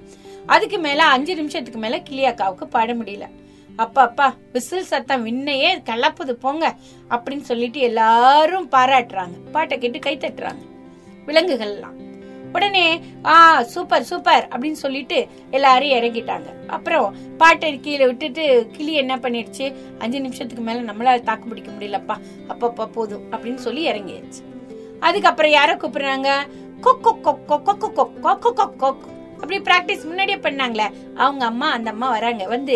அதுக்கு மேல அஞ்சு நிமிஷத்துக்கு மேல கிளியக்காவுக்கு பாட முடியல. அப்பா அப்பா விசில் சத்தம் விண்ணையே கலப்புது போங்க அப்படின்னு சொல்லிட்டு எல்லாரும் பாராட்டுறாங்க, பாட்டை கேட்டு கை தட்டுறாங்க விலங்குகள்லாம். உடனே ஆ சூப்பர் சூப்பர் அப்படின்னு சொல்லிட்டு எல்லாரும் இறங்கிட்டாங்க. அப்புறம் பாட்டை கீழே விட்டுட்டு கிளி என்ன பண்ணிடுச்சு, அஞ்சு நிமிஷத்துக்கு மேல நம்மளால தாக்கு பிடிக்க முடியலப்பா, அப்பப்பா போதும் அப்படின்னு சொல்லி இறங்கிடுச்சு. அதுக்கப்புறம் யாரோ கூப்பிடுறாங்க, கொக்கோ கொக்கோ கொக்கோ கொக்கோ கொக்கோ கொக்கோ. அப்படி பிராக்டிஸ் முன்னாடியே பண்ணாங்களே அவங்க அம்மா, அந்த அம்மா வராங்க வந்து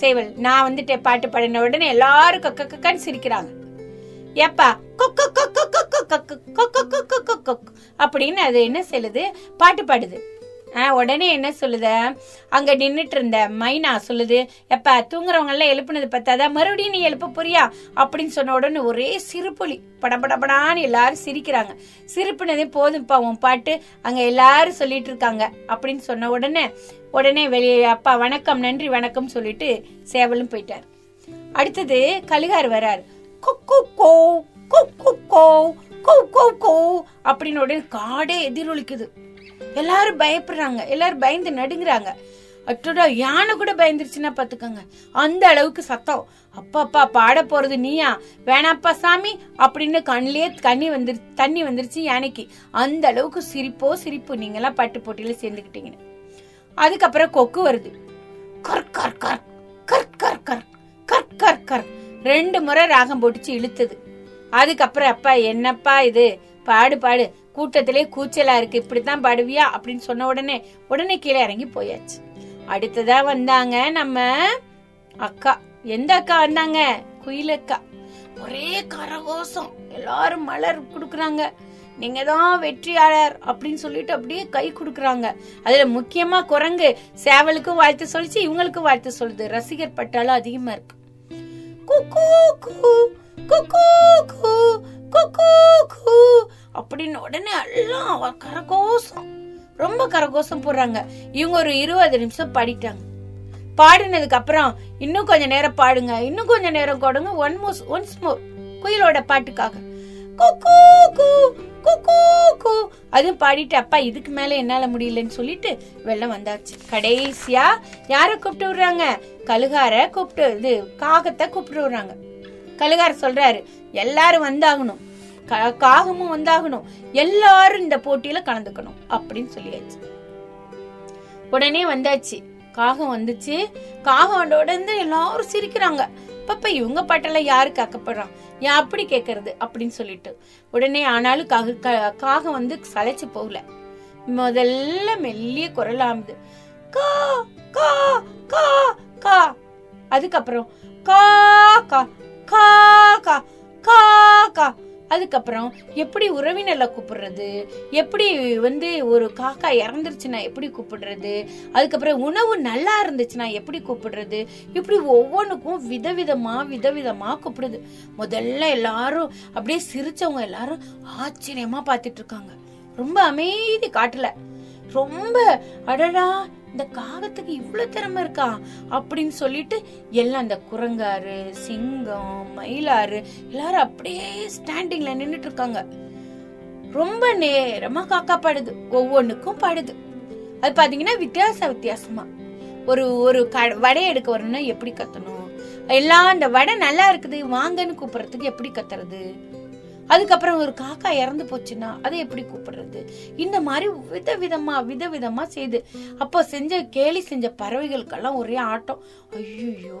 சேவல் நான் வந்துட்டு பாட்டு பாடின உடனே எல்லாரும் கொக்க கொக்கன்னு சிரிக்கிறாங்க. ஏப்பா கொக்க கொக்க கொக்க கொக்க கொக்க கொக்க கொக்க அப்படின்னு அது என்ன சொல்லுது, பாட்டு பாடுது. ஆஹ் உடனே என்ன சொல்லுத, அங்க நின்னுட்டு இருந்த மைனா சொல்லுது, எப்ப தூங்குறவங்க எல்லாம் எழுப்புனது பத்தாதான் மறுபடியும் நீ எழுப்ப போறியா அப்படின்னு சொன்ன உடனே ஒரே சிரிப்பொலி, படபடபடான்னு எல்லாரும் சிரிக்கிறாங்க. சிரிப்புனதே போதும்ப்பா உன் பாட்டு, அங்க எல்லாரும் சொல்லிட்டு இருக்காங்க அப்படின்னு சொன்ன உடனே உடனே வெளியே அப்பா வணக்கம் நன்றி வணக்கம் சொல்லிட்டு சேவலும் போயிட்டாரு. அடுத்தது கழுகார் வராரு, கொக்கு கோ கொக்கு கோ கொக்கு கோ அப்படின்னு உடனே காடே எதிரொலிக்குது. எல்லாரும் பயப்படுறாங்க, எல்லாரும் பயந்து நடுங்குறாங்க. அட்டோட யானை கூட பயந்துருச்சுன்னா பாத்துக்கோங்க, அந்த அளவுக்கு சத்தம். அப்பாப்பா பாட போறது நீயா, வேணாப்பா சாமி அப்படின்னு கண்ணிலே தண்ணி வந்து தண்ணி வந்துருச்சு யானைக்கு, அந்த அளவுக்கு சிரிப்போ சிரிப்பு. நீங்க எல்லாம் பட்டு போட்டியில சேர்ந்துக்கிட்டீங்கன்னு. அதுக்கப்புறம் கொக்கு வருது, கர் கர் கர் கர் கர் கர் கர் கர் கர் ரெண்டு முறை ராகம் போட்டுச்சு இழுத்தது. அதுக்கப்புறம் அப்பா என்னப்பா இது, பாடு பாடு, கூட்டத்திலே கூச்சலா இருக்கு, இப்படித்தான் பாடுவியா அப்படின்னு சொன்ன உடனே உடனே கீழே இறங்கி போயாச்சு. அடுத்ததா வந்தாங்க நம்ம அக்கா. எந்த அக்கா வந்தாங்க, குயிலக்கா. ஒரே கரகோஷம், எல்லாரும் மலர் குடுக்குறாங்க, நீங்க தான் வெற்றியாளர் அப்படின்னு சொல்லிட்டு அப்படியே கை குடுக்குறாங்க. அதுல முக்கியமா குரங்கு சேவலுக்கும் வாழ்த்து சொல்லிச்சு, இவங்களுக்கும் வாழ்த்து சொல்லுது. ரசிகர் பட்டாலும் அதிகமா இருக்கு. குக்கூ குக்கூ குக்கூ குக்கூ அப்படின்னு உடனே எல்லாம் கரகோசம், ரொம்ப கரகோசம் போடுறாங்க. இவங்க ஒரு இருபது நிமிஷம் பாடிட்டாங்க. பாடினதுக்கு அப்புறம் இன்னும் கொஞ்ச நேரம் பாடுங்க, இன்னும் கொஞ்ச நேரம் பாடுங்க, ஒன் மோர் ஒன்ஸ் மோர் குயிலோட பாட்டுக்காக குக்கூ குக்கூ குக்கூ அதுவும் பாடிட்டு அப்பா இதுக்கு மேல என்னால முடியலன்னு சொல்லிட்டு வெள்ளம் வந்தாச்சு. கடைசியா யார கூப்பிட்டு விடுறாங்க, கழுகார கூப்பிட்டு இது காகத்தை கூப்பிட்டு விடுறாங்க. கழுகார சொல்றாரு, எல்லாரும் வந்தாகணும், காகமும் வந்தாகணும், எல்லாரும் இந்த போட்டியில கலந்துக்கணும் அப்படின்னு சொல்லியாச்சு. உடனே வந்தாச்சு, காகம் வந்துச்சு. காகம் உடனே எல்லாரும் சிரிக்கிறாங்க. அப்ப இவங்க பாட்டெல்லாம் யாரு காக்கப்படுறான், ஏன் அப்படி கேக்குறது அப்படின்னு சொல்லிட்டு உடனே ஆனாலும் காகம் வந்து சளைச்சு போகல. முதல்ல மெல்லிய குரல் ஆகுது கா கா கா கா, அதுக்கப்புறம் கா கா கா கா கா கா, அதுக்கப்புறம் எப்படி உறவினர்ல கூப்பிடுறது, எப்படி வந்து ஒரு காக்கா இறந்துருச்சுன்னா எப்படி கூப்பிடுறது, அதுக்கப்புறம் உணவு நல்லா இருந்துச்சுன்னா எப்படி கூப்பிடுறது, இப்படி ஒவ்வொன்றுக்கும் விதவிதமா விதவிதமா கூப்பிடுது. முதல்ல எல்லாரும் அப்படியே சிரிச்சவங்க எல்லாரும் ஆச்சரியமா பாத்துட்டு இருக்காங்க. ரொம்ப அமைதி காட்டுல, ரொம்ப அடடா இந்த காகத்துக்கு இவ்வளவு திறமை இருக்கா அப்படின்னு சொல்லிட்டு எல்லாம் இந்த குரங்காறு சிங்கம் மயிலாறு எல்லாரும் அப்படியே ஸ்டாண்டிங்ல நின்னுட்டு இருக்காங்க. ரொம்ப நேரமா காக்கா பாடுது, ஒவ்வொன்றுக்கும் பாடுது. அது பாத்தீங்கன்னா வித்தியாச வித்தியாசமா ஒரு ஒரு வடை எடுக்க வரணும்னா எப்படி கத்தணும், எல்லாம் இந்த வடை நல்லா இருக்குது வாங்கன்னு கூப்பிடுறதுக்கு எப்படி கத்துறது, அதுக்கப்புறம் ஒரு காக்கா இறந்து போச்சுன்னா அதை எப்படி கூப்பிடுறது, இந்த மாதிரி விதவிதமா விதவிதமா செய்து. அப்போ செஞ்ச கேலி செஞ்ச பறவைகளுக்கெல்லாம் ஒரே ஆட்டம். ஐயோ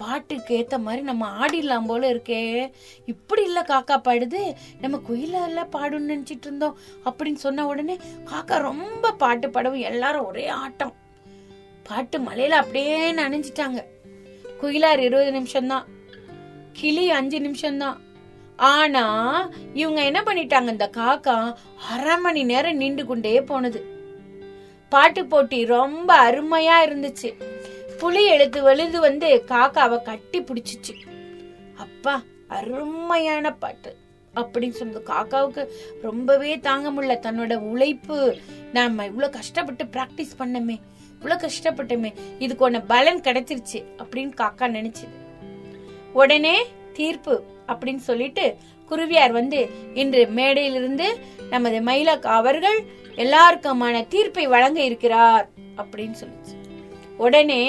பாட்டுக்கு ஏத்த மாதிரி நம்ம ஆடிடலாம் போல இருக்கே, இப்படி இல்ல காக்கா பாடுது, நம்ம குயிலால பாடுன்னு நினைச்சிட்டு இருந்தோம் அப்படின்னு சொன்ன உடனே காக்கா ரொம்ப பாட்டு பாடவும் எல்லாரும் ஒரே ஆட்டம். பாட்டு மலையில அப்படியே நனைஞ்சிட்டாங்க. குயிலார் இருபது நிமிஷம் தான், கிளி அஞ்சு நிமிஷம் தான். ஆனா இவங்க என்ன பண்ணிட்டாங்க, இந்த காக்கா அரை மணி நேரம் நின்று கொண்டே போனது. பாட்டு போட்டி ரொம்ப அருமையா இருந்துச்சு. புலி எழுத்து வழுது வந்து காக்காவை கட்டி பிடிச்சிச்சு. அப்பா அருமையான பாட்டு அப்படின்னு சொன்னது காக்காவுக்கு ரொம்பவே தாங்க முடியல. தன்னோட உழைப்பு, நாம இவ்வளவு கஷ்டப்பட்டு பிராக்டிஸ் பண்ணமே, இவ்வளவு கஷ்டப்பட்டமே, இதுக்கு ஒன்னு பலன் கிடைச்சிருச்சு அப்படின்னு காக்கா நினைச்சது. உடனே தீர்ப்பு அப்படின்னு சொல்லிட்டு குருவியார் வந்து இன்று மேடையிலிருந்து நமது மயிலாக்கா அவர்கள் எல்லாருக்குமான தீர்ப்பை வழங்க இருக்கிறார் அப்படின்னு சொல்லிச்சு. உடனே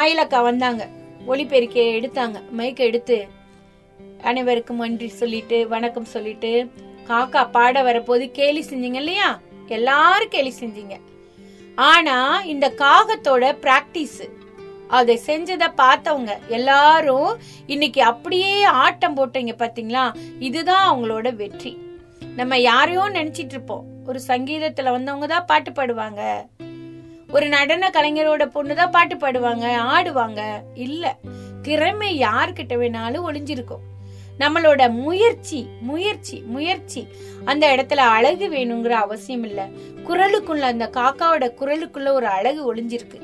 மயிலாக்கா வந்தாங்க, ஒளிபெருக்கை எடுத்தாங்க, மைக்க எடுத்து அனைவருக்கும் நன்றி சொல்லிட்டு வணக்கம் சொல்லிட்டு, காக்கா பாட வரப்போது கேலி செஞ்சீங்க இல்லையா, எல்லாரும் கேலி செஞ்சீங்க. ஆனா இந்த காகத்தோட பிராக்டிஸ் அதை செஞ்சத பார்த்தவங்க எல்லாரும் இன்னைக்கு அப்படியே ஆட்டம் போட்டீங்க பாத்தீங்களா, இதுதான் அவங்களோட வெற்றி. நம்ம யாரையோ நினைச்சிட்டு இருப்போம், ஒரு சங்கீதத்துல வந்தவங்கதான் பாட்டு பாடுவாங்க, ஒரு நடன கலைஞரோட பொண்ணுதான் பாட்டு பாடுவாங்க ஆடுவாங்க. இல்ல, திறமை யார்கிட்ட வேணாலும் ஒளிஞ்சிருக்கும். நம்மளோட முயற்சி முயற்சி முயற்சி அந்த இடத்துல அழகு வேணுங்கிற அவசியம் இல்ல. குரலுக்குள்ள, அந்த காக்காவோட குரலுக்குள்ள ஒரு அழகு ஒளிஞ்சிருக்கு.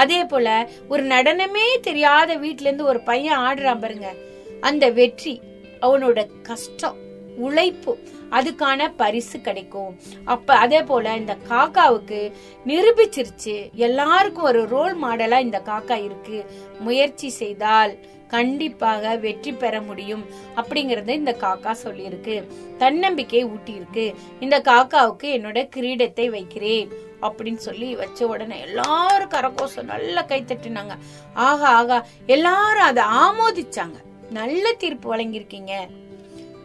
அதே போல ஒரு நடனமே தெரியாத வீட்டுல இருந்து ஒரு பையன் ஆடுறான் பாருங்க, அந்த வெற்றி அவனோட கஷ்டம் உழைப்பு, அதுக்கான பரிசு கிடைக்கும். அப்ப அதே போல இந்த காக்காவுக்கு நிரூபிச்சிருச்சு, எல்லாருக்கும் ஒரு ரோல் மாடலா இந்த காக்கா இருக்கு. முயற்சி செய்தால் கண்டிப்பாக வெற்றி பெற முடியும் அப்படிங்கறத இந்த காக்கா சொல்லியிருக்கு, தன்னம்பிக்கையை ஊட்டி இருக்கு. இந்த காக்காவுக்கு என்னோட கிரீடத்தை வைக்கிறேன் அப்படின்னு சொல்லி வச்ச உடனே எல்லாரும் கரகோஷம் நல்லா கை தட்டினாங்க. ஆகா ஆகா எல்லாரும் அதை ஆமோதிச்சாங்க. நல்ல தீர்ப்பு வழங்கியிருக்கீங்க,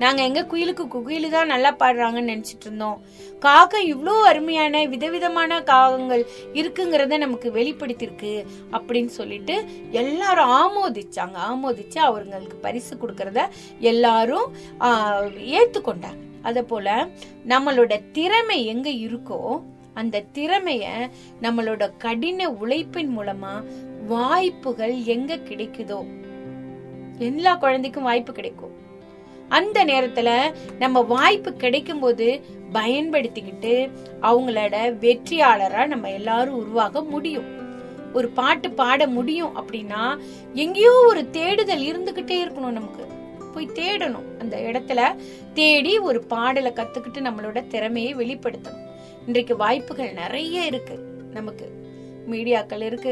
நாங்க எங்க குயிலுக்கு குயிலு தான் நல்லா பாடுறாங்கன்னு நினைச்சிட்டு இருந்தோம், காக்கா இவ்வளோ அருமையான விதவிதமான காகங்கள் இருக்குங்கிறத நமக்கு வெளிப்படுத்திருக்கு அப்படின்னு சொல்லிட்டு எல்லாரும் ஆமோதிச்சாங்க. ஆமோதிச்சு அவங்களுக்கு பரிசு கொடுக்கறத எல்லாரும் ஆஹ் ஏத்துக்கொண்டாங்க. அதே போல நம்மளோட திறமை எங்க இருக்கோ அந்த திறமைய நம்மளோட கடின உழைப்பின் மூலமா வாய்ப்புகள் எங்க கிடைக்குதோ, எல்லா குழந்தைக்கும் வாய்ப்பு கிடைக்கும். அந்த நேரத்துல நம்ம வாய்ப்பு கிடைக்கும் போது பயன்படுத்திக்கிட்டு அவங்களோட வெற்றியாளரா நம்ம எல்லாரும் உருவாக முடியும். ஒரு பாட்டு பாட முடியும் அப்படின்னா எங்கேயோ ஒரு தேடுதல் இருந்துகிட்டே இருக்கணும், நமக்கு போய் தேடணும். அந்த இடத்துல தேடி ஒரு பாடலை கத்துக்கிட்டு நம்மளோட திறமையை வெளிப்படுத்தணும். இன்றைக்கு வாய்ப்புகள் நிறைய இருக்கு, நமக்கு மீடியாக்கள் இருக்கு,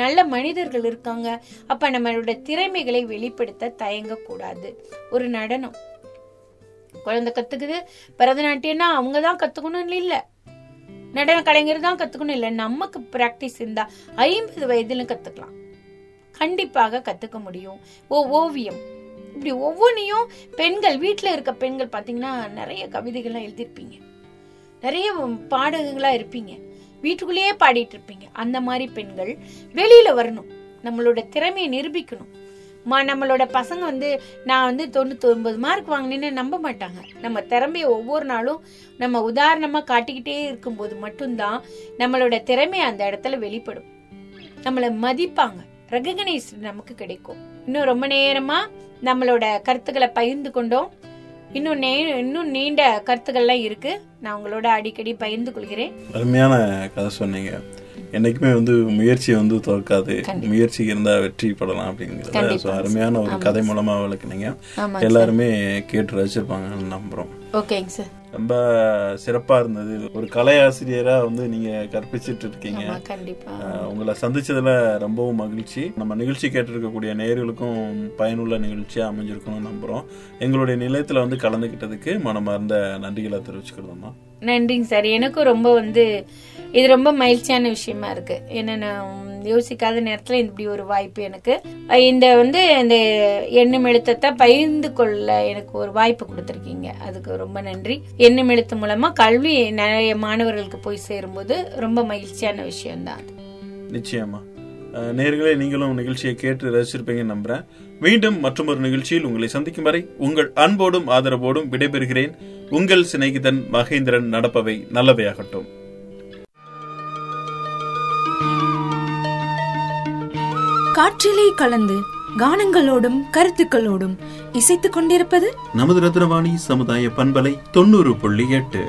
நல்ல மனிதர்கள் இருக்காங்க. அப்ப நம்மளோட திறமைகளை வெளிப்படுத்த தயங்க கூடாது. ஒரு நடனம் குழந்தை கத்துக்குது, பரதநாட்டியம்னா அவங்கதான் கத்துக்கணும்னு இல்ல, நடன கலைஞர் தான் கத்துக்கணும் இல்ல, நமக்கு பிராக்டிஸ் இருந்தா ஐம்பது வயதிலும் கத்துக்கலாம், கண்டிப்பாக கத்துக்க முடியும். ஓ ஓவியம், இப்படி ஒவ்வொன்றையும் பெண்கள், வீட்டுல இருக்க பெண்கள் பாத்தீங்கன்னா நிறைய கவிதைகள்லாம் எழுதியிருப்பீங்க, நிறைய பாடகங்களா இருப்பீங்க, வீட்டுக்குள்ளேயே பாடிட்டு இருப்பீங்க. அந்த மாதிரி பெண்கள் வெளியில வரணும், நம்மளோட திறமையை நிரூபிக்கணும். மா நம்மளோட பசங்க வந்து நான் வந்து தொண்ணூத்தி ஒன்பது மார்க் வாங்கினேன்னு நம்ப மாட்டாங்க. நம்ம திறமையை ஒவ்வொரு நாளும் நம்ம உதாரணமாக காட்டிக்கிட்டே இருக்கும்போது மட்டும்தான் நம்மளோட திறமையை அந்த இடத்துல வெளிப்படும். நம்மளை மதிப்பாங்க, ரெகக்னைஸ் நமக்கு கிடைக்கும். இன்னும் ரொம்ப நேரமா நம்மளோட கருத்துக்களை பகிர்ந்து கொண்டோம். இன்னும் நே இன்னும் நீண்ட கருத்துக்கள்லாம் இருக்கு, நான் உங்களோட அடிக்கடி பகிர்ந்து கொள்கிறேன். அருமையான கதை சொன்னீங்க. என்னைக்குமே வந்து முயற்சியை வந்து தோற்காது, முயற்சி இருந்தா வெற்றி பெறலாம் அப்படிங்கிறது அருமையான ஒரு கதை மூலமா விளக்குனீங்க. எல்லாருமே கேட்டு ரசிச்சிருப்பாங்கன்னு நம்புறோம். ஓகேங்க சார், ரொம்ப சிறப்பா இருந்தது. ஒரு கலை ஆசிரியரா வந்து நீங்க கற்பிச்சுட்டு இருக்கீங்க. உங்களை சந்திச்சதுல ரொம்பவும் மகிழ்ச்சி. நம்ம நிகழ்ச்சி கேட்டிருக்கக்கூடிய நேயர்களுக்கும் பயனுள்ள நிகழ்ச்சியா அமைஞ்சிருக்கும்னு நம்புறோம். எங்களுடைய நிலையத்துல வந்து கலந்துகிட்டதுக்கு மனமார்ந்த நன்றிகளை தெரிவிச்சுக்கிறோம்மா. நன்றிங்க சார். எனக்கும் ரொம்ப வந்து இது ரொம்ப மகிழ்ச்சியான விஷயமா இருக்கு. ஏன்னா நான் யோசிக்காத நேரத்துல இப்படி ஒரு வாய்ப்பு எனக்கு இந்த வந்து இந்த எண்ணும் எழுத்தத்தை பகிர்ந்து கொள்ள எனக்கு ஒரு வாய்ப்பு கொடுத்துருக்கீங்க, அதுக்கு ரொம்ப நன்றி. எண்ணும் எழுத்து மூலமா கல்வி நிறைய மாணவர்களுக்கு போய் சேரும்போது ரொம்ப மகிழ்ச்சியான விஷயம்தான். நிச்சயமா நேயர்களே, நீங்களும் நிகழ்ச்சியை கேட்டு ரசிச்சிருப்பீங்கன்னு நம்புறேன். மீண்டும் மற்றொரு நிகழ்ச்சியில் உங்களை சந்திக்கும் வரை உங்கள் அன்போடும் ஆதரவோடும் விடைபெறுகிறேன். உங்கள் சிநேகிதன் மகேந்திரன். நடப்பவை நல்லவையாகட்டும். காற்றிலே கலந்து கானங்களோடும் கருத்துக்களோடும் இசைத்துக் கொண்டிருப்பது நமது ரத்னவாணி சமுதாய பண்பலை தொண்ணூறு புள்ளி எட்டு.